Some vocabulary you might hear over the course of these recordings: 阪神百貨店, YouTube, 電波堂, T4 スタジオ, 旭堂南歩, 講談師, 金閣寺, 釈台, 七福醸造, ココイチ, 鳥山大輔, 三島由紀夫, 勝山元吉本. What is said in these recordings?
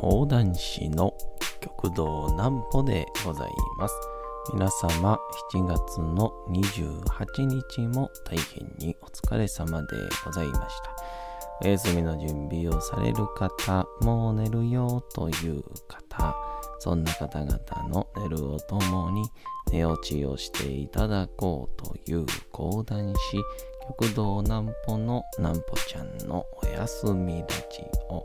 講談師の旭堂南歩でございます。皆様7月の28日も大変にお疲れ様でございました。お休みの準備をされる方、もう寝るよという方、そんな方々の寝るをともに寝落ちをしていただこうという講談師旭堂南歩の南歩ちゃんのおやすみラジオ。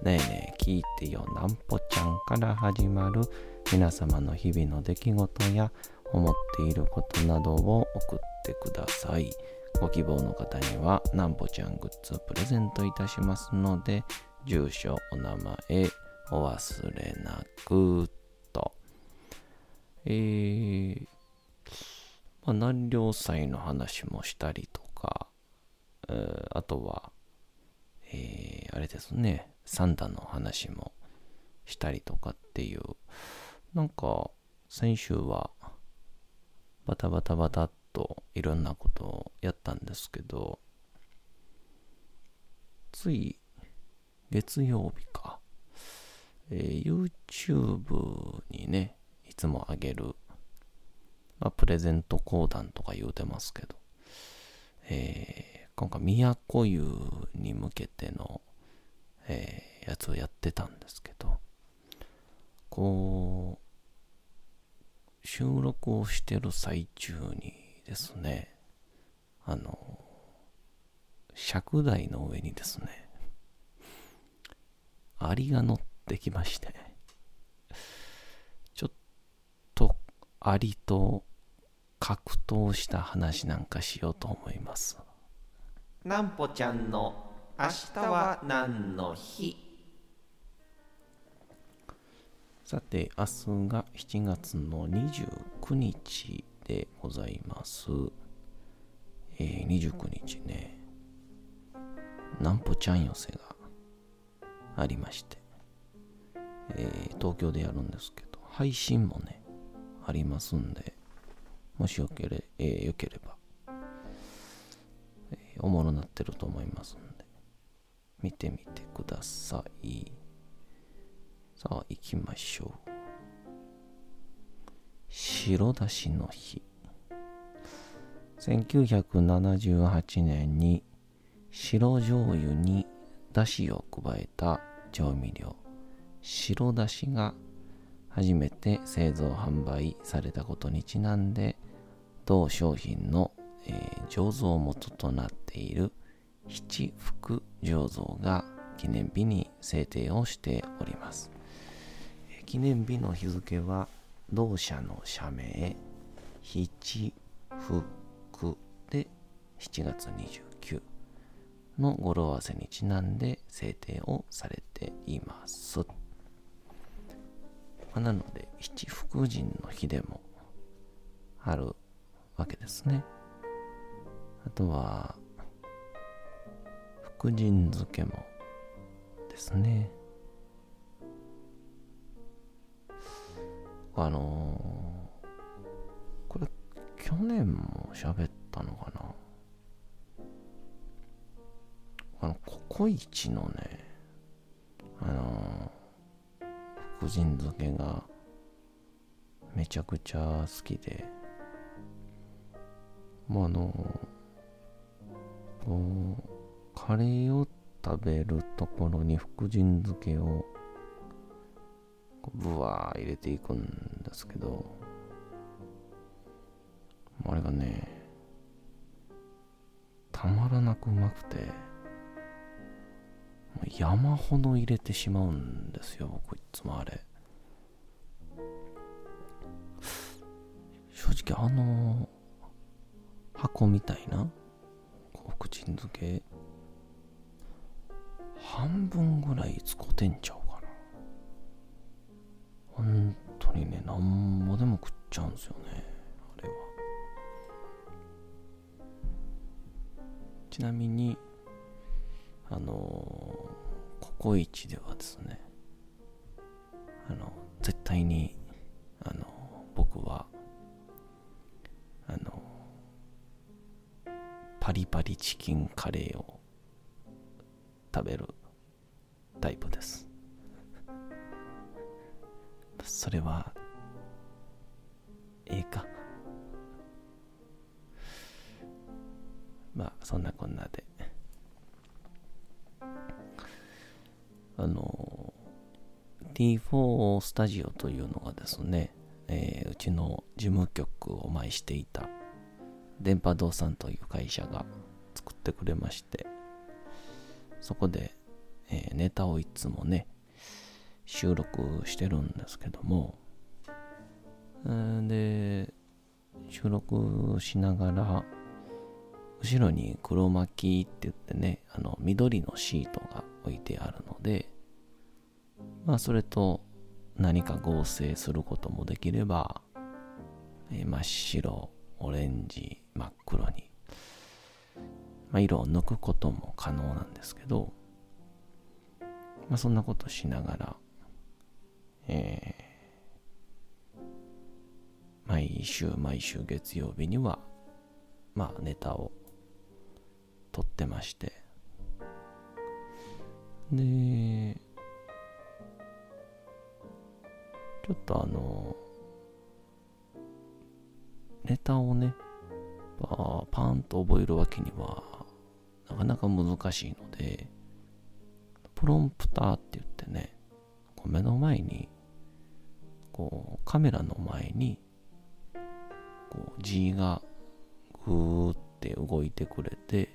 ねえねえ聞いてよ南歩ちゃんから始まる皆様の日々の出来事や思っていることなどを送ってください。ご希望の方には南歩ちゃんグッズをプレゼントいたしますので、住所、お名前お忘れなくと。南陵祭の話もしたりとか、あとは、あれですね、サンタの話もしたりとかっていう、なんか先週はバタバタバタっといろんなことをやったんですけど、つい月曜日か、YouTube にね、いつもあげるプレゼント講談とか言うてますけど、今回都湯に向けての、やつをやってたんですけど、こう収録をしてる最中にですね、尺台の上にですね、アリが乗ってきまして、ちょっとアリと格闘した話なんかしようと思います。南歩ちゃんの明日は何の日。さて明日が7月の29日でございます。29日ね、南歩ちゃん寄せがありまして、東京でやるんですけど、配信もねありますんで、もしよければ、おもろなってると思いますんで見てみてください。さあ行きましょう。白だしの日。1978年に白醤油にだしを加えた調味料白だしが初めて製造販売されたことにちなんで、同商品の醸造元となっている七福醸造が記念日に制定をしております。記念日の日付は同社の社名七福で7月29の語呂合わせにちなんで制定をされています。なので七福神の日でもあるわけですね。あとは福神漬けもですね。これ去年も喋ったのかな。ココイチのね、福神漬けがめちゃくちゃ好きで、もうカレーを食べるところに福神漬けをぶわー入れていくんですけど、あれがねたまらなくうまくて、山ほど入れてしまうんですよ。僕いつもあれ、正直箱みたいな福神漬け半分ぐらい使ってんちゃうかな。ちゃうんですよね、あれは。ちなみにココイチではですね、絶対に僕はパリパリチキンカレーを食べるタイプです。それはええか。まあそんなこんなでT4 スタジオというのがですね、うちの事務局を前していた電波堂さんという会社が作ってくれまして、そこで、ネタをいつもね収録してるんですけども、で収録しながら後ろに黒巻きって言ってね、緑のシートが置いてあるので、まあそれと何か合成することもできれば、真っ白、オレンジ、真っ黒に、まあ、色を抜くことも可能なんですけど、まあそんなことしながら、毎週月曜日にはまあネタを撮ってまして、でちょっとネタをねパーンと覚えるわけにはなかなか難しいので、プロンプターって言ってね、目の前にこうカメラの前にこう G がグーって動いてくれて、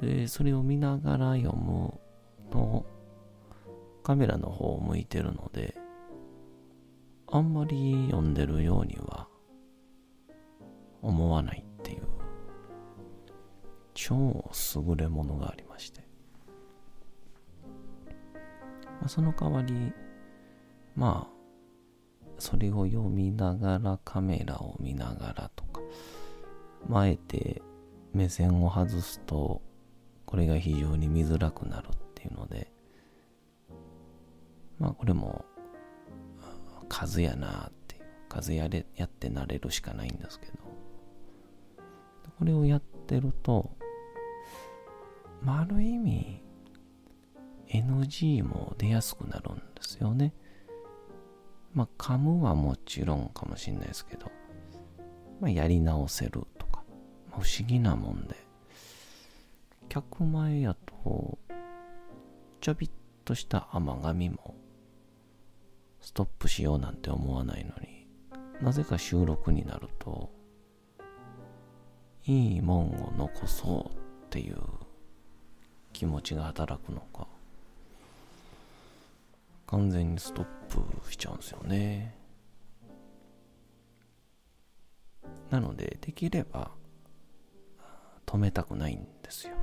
でそれを見ながら読むとカメラの方を向いてるので、あんまり読んでるようには思わないっていう超優れものがありまして、その代わりまあそれを読みながらカメラを見ながらとか、あえて目線を外すとこれが非常に見づらくなるっていうので、まあこれも数やなっていう、数やって慣れるしかないんですけど、これをやってるとある意味NG も出やすくなるんですよね。まあ噛むはもちろんかもしれないですけど、やり直せるとか、不思議なもんで、客前やとちょびっとした甘噛みもストップしようなんて思わないのに、なぜか収録になるといいもんを残そうっていう気持ちが働くのか、完全にストップしちゃうんですよね。なのでできれば止めたくないんですよ、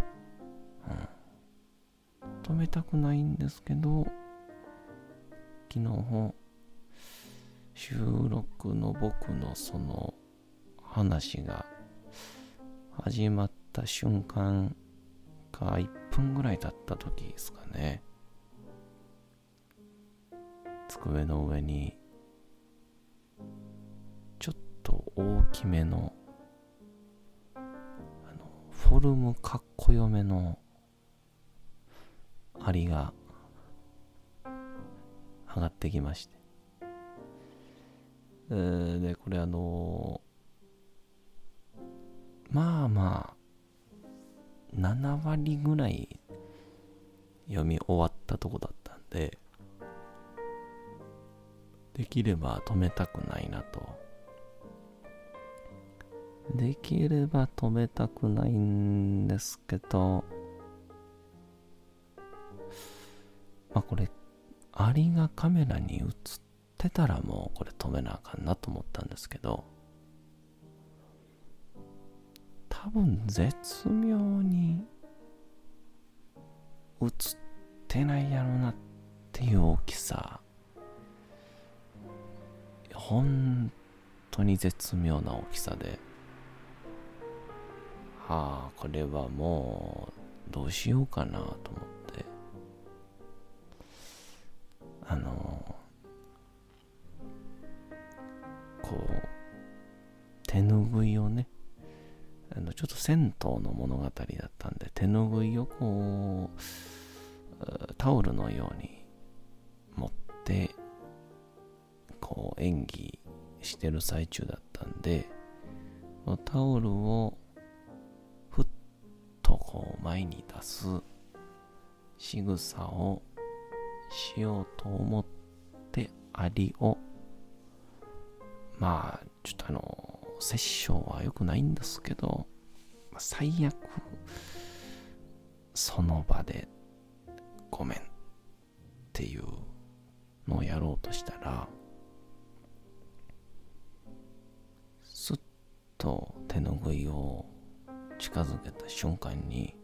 止めたくないんですけど、昨日収録の僕のその話が始まった瞬間か1分ぐらい経った時ですかね、机の上にちょっと大きめのフォルムかっこよめのアリが上がってきまして、でこれまあ7割ぐらい読み終わったとこだったんで、できれば止めたくないなと。できれば止めたくないんですけど、これアリがカメラに映ってたらもうこれ止めなあかんなと思ったんですけど、多分絶妙に映ってないやろなっていう大きさ、本当に絶妙な大きさで、はあ、これはもうどうしようかなと思って、こう手ぬぐいをね、ちょっと銭湯の物語だったんで、手ぬぐいをこうタオルのように持ってこう演技してる最中だったんで、タオルをふっとこう前に出す仕草をしようと思ってアリを、まあちょっと殺生は良くないんですけど、最悪その場でごめんっていうのをやろうとしたら、すっと手ぬぐいを近づけた瞬間に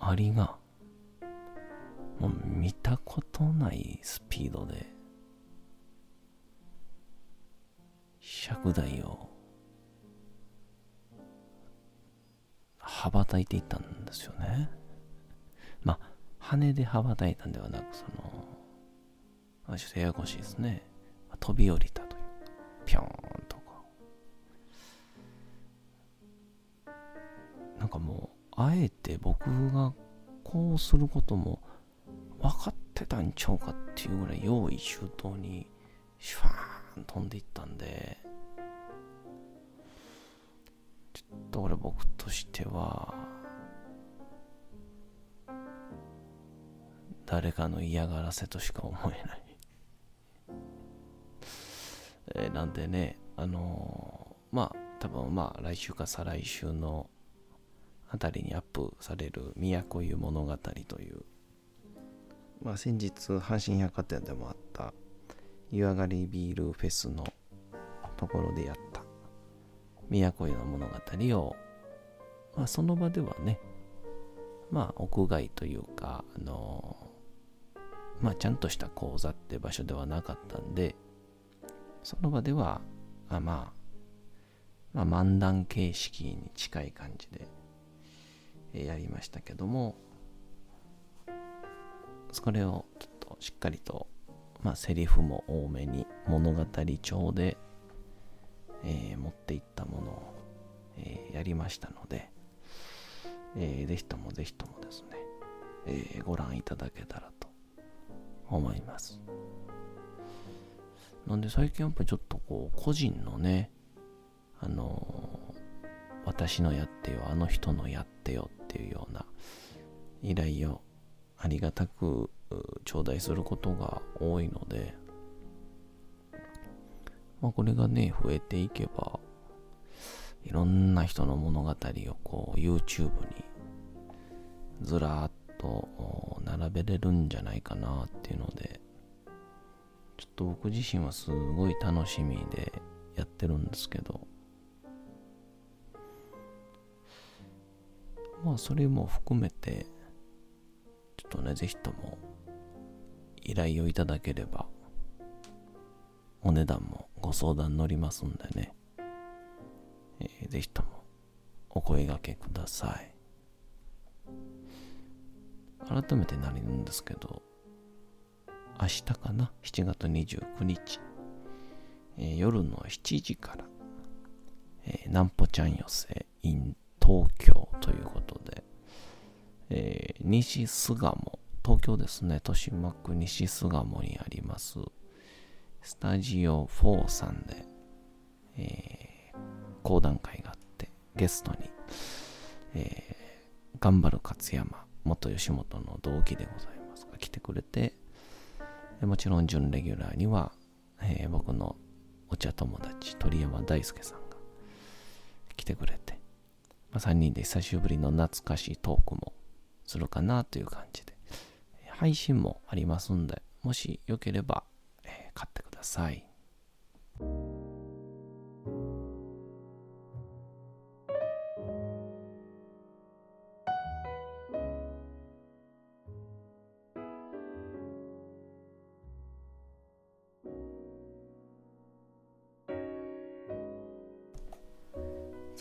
アリがもう見たことないスピードで尺台を羽ばたいていったんですよね。まあ羽で羽ばたいたんではなく、ちょっとややこしいですね。飛び降りたという、ピョーンとか、なんかもうあえて僕がこうすることも分かってたんちゃうかっていうぐらい用意周到にシュワーン飛んでいったんで、ちょっと僕としては誰かの嫌がらせとしか思えないなんでね、多分来週か再来週のあたりにアップされる都湯物語という、先日阪神百貨店でもあった湯上がりビールフェスのところでやった都湯の物語を、その場ではね、屋外というか、ちゃんとした講座って場所ではなかったんで、その場では漫談形式に近い感じでやりましたけども、それをちょっとしっかりとセリフも多めに物語調で、持っていったものを、やりましたので、ぜひともですね、ご覧いただけたらと思います。なんで最近やっぱりちょっとこう個人のね、私のやってよ、あの人のやってよっていうような依頼をありがたく頂戴することが多いので、これがね増えていけば、いろんな人の物語をこう YouTube にずらーっと並べれるんじゃないかなっていうので、ちょっと僕自身はすごい楽しみでやってるんですけど、それも含めてちょっとね、ぜひとも依頼をいただければお値段もご相談乗りますんでね、ぜひともお声掛けください。改めてなるんですけど、明日かな、7月29日、夜の7時から、なんぽちゃん寄せ in 東京ということで、西巣鴨、東京ですね、豊島区西巣鴨にありますスタジオ4さんで、講談会があって、ゲストに、頑張る勝山元吉本の同期でございますが来てくれて、もちろん準レギュラーには、僕のお茶友達鳥山大輔さんが来てくれて、3人で久しぶりの懐かしいトークもするかなという感じで、配信もありますんで、もしよければ、買ってください。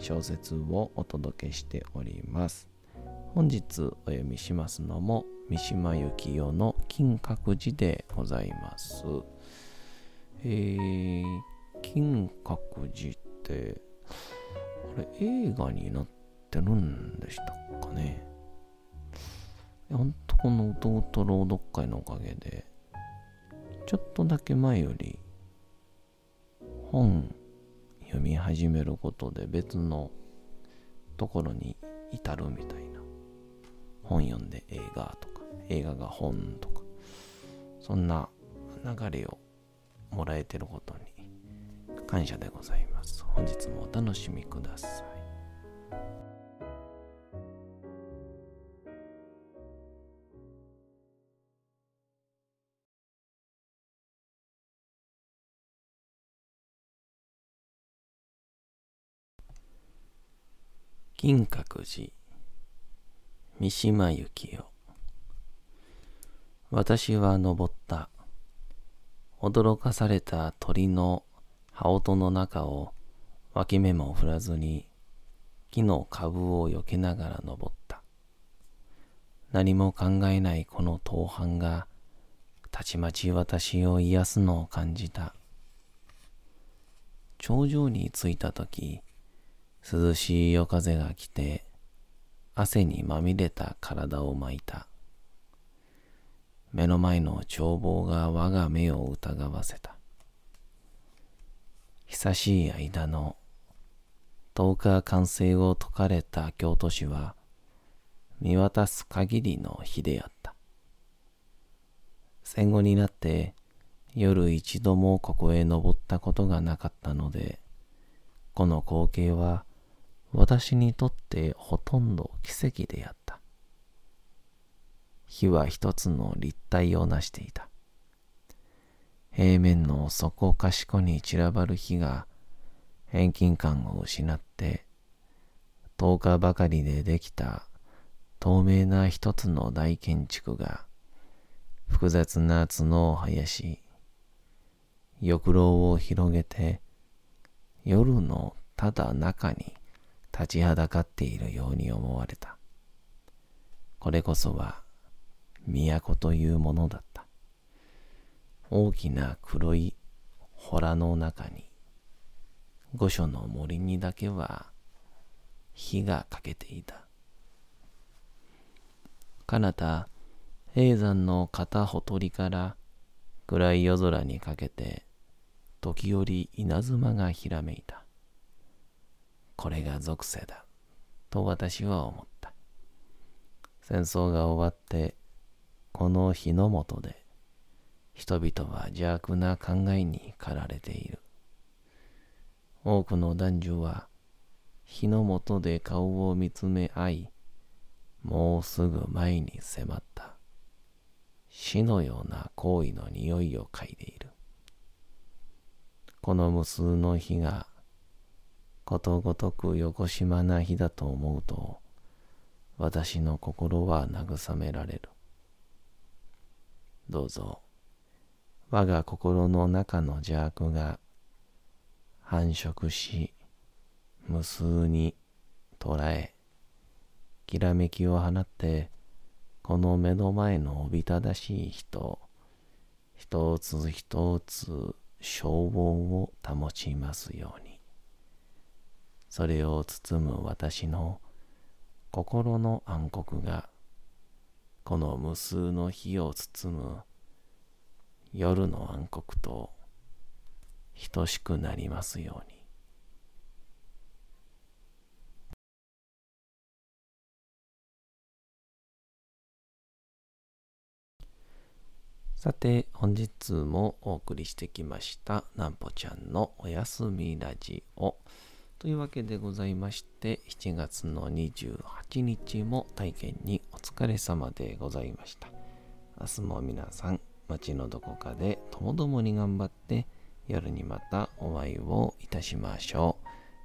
小説をお届けしております。本日お読みしますのも三島由紀夫の金閣寺でございます。金閣寺ってこれ映画になってるんでしたっかね。ほんとこの弟朗読会のおかげでちょっとだけ前より本読み始めることで別のところに至るみたいな、本読んで映画とか映画が本とか、そんな流れをもらえてることに感謝でございます。本日もお楽しみください。金閣寺、三島由紀夫。私は登った。驚かされた鳥の羽音の中を脇目も振らずに木の株を避けながら登った。何も考えないこの登攀がたちまち私を癒すのを感じた。頂上に着いたとき、涼しい夜風が来て、汗にまみれた体を巻いた。目の前の眺望が我が目を疑わせた。久しい間の10日完成を解かれた京都市は、見渡す限りの日であった。戦後になって、夜一度もここへ登ったことがなかったので、この光景は私にとってほとんど奇跡であった。火は一つの立体を成していた。平面の底かしこに散らばる火が遠近感を失って、10日ばかりでできた透明な一つの大建築が複雑な角を生やし、翼廊を広げて、夜のただ中に立ちはだかっているように思われた。これこそは都というものだった。大きな黒い洞の中に、御所の森にだけは火が欠けていた。彼方叡山の片ほとりから暗い夜空にかけて、時折稲妻がひらめいた。これが俗世だと私は思った。戦争が終わってこの日の下で、人々は邪悪な考えに駆られている。多くの男女は日の下で顔を見つめ合い、もうすぐ前に迫った死のような行為の匂いを嗅いでいる。この無数の火がことごとくよこしまな火だと思うと、私の心は慰められる。どうぞ我が心の中の邪悪が繁殖し、無数に捕らえ、きらめきを放って、この目の前のおびただしい人一つ一つ消防を保ちますように。それを包む私の心の暗黒が、この無数の火を包む夜の暗黒と等しくなりますように。さて、本日もお送りしてきました、なんぽちゃんのおやすみラジオ。というわけでございまして、7月の28日も大変にお疲れ様でございました。明日も皆さん、街のどこかでともどもに頑張って、夜にまたお会いをいたしましょ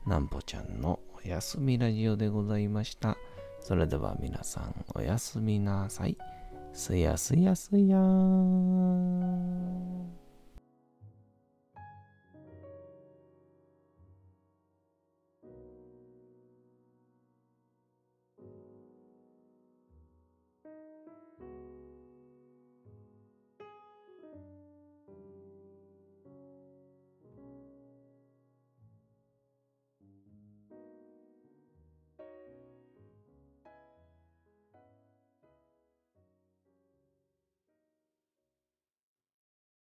う。なんぽちゃんのおやすみラジオでございました。それでは皆さん、おやすみなさい。すやすやすやー。